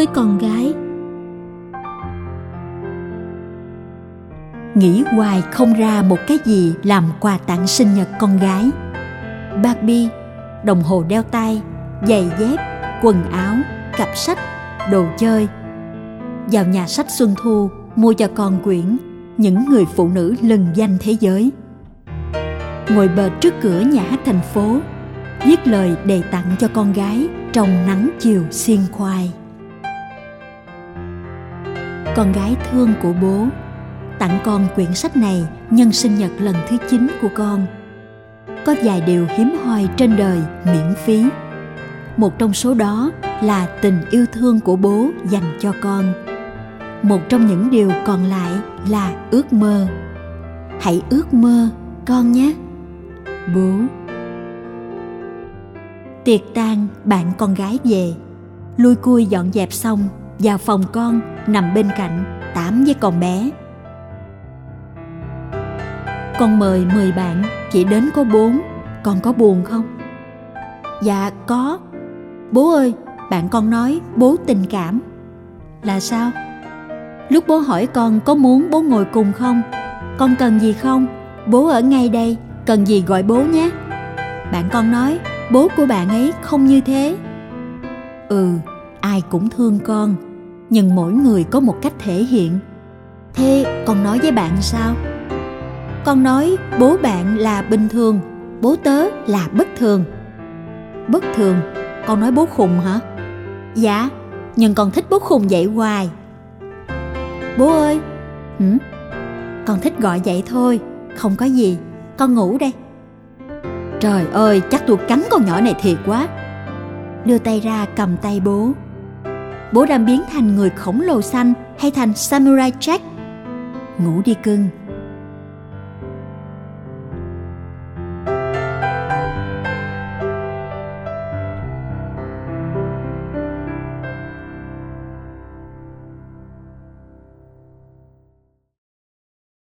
với con gái. Nghĩ hoài không ra một cái gì làm quà tặng sinh nhật con gái. Barbie, đồng hồ đeo tay, giày dép, quần áo, cặp sách, đồ chơi. Vào nhà sách Xuân Thu mua cho con quyển Những người phụ nữ lừng danh thế giới. Ngồi bệt trước cửa nhà hát thành phố, viết lời đề tặng cho con gái trong nắng chiều xiên khoai. Con gái thương của bố tặng con quyển sách này nhân sinh nhật lần thứ 9 của con. Có vài điều hiếm hoi trên đời miễn phí. Một trong số đó là tình yêu thương của bố dành cho con. Một trong những điều còn lại là ước mơ. Hãy ước mơ con nhé, bố. Tiệc tang bạn con gái về, lui cui dọn dẹp xong, vào phòng con nằm bên cạnh tám với con bé. Con mời 10 bạn, chỉ đến có 4. Con có buồn không? Dạ có. Bố ơi, bạn con nói bố tình cảm. Là sao? Lúc bố hỏi con có muốn bố ngồi cùng không? Con cần gì không? Bố ở ngay đây, cần gì gọi bố nhé. Bạn con nói bố của bạn ấy không như thế. Ừ, ai cũng thương con, nhưng mỗi người có một cách thể hiện. Thế con nói với bạn sao? Con nói bố bạn là bình thường, bố tớ là bất thường. Bất thường, con nói bố khùng hả? Dạ, nhưng con thích bố khùng vậy hoài. Bố ơi. Hử? Con thích gọi vậy thôi, không có gì, con ngủ đây. Trời ơi, chắc tôi cắn con nhỏ này thiệt quá. Đưa tay ra cầm tay bố. Bố đang biến thành người khổng lồ xanh hay thành Samurai Jack? Ngủ đi cưng.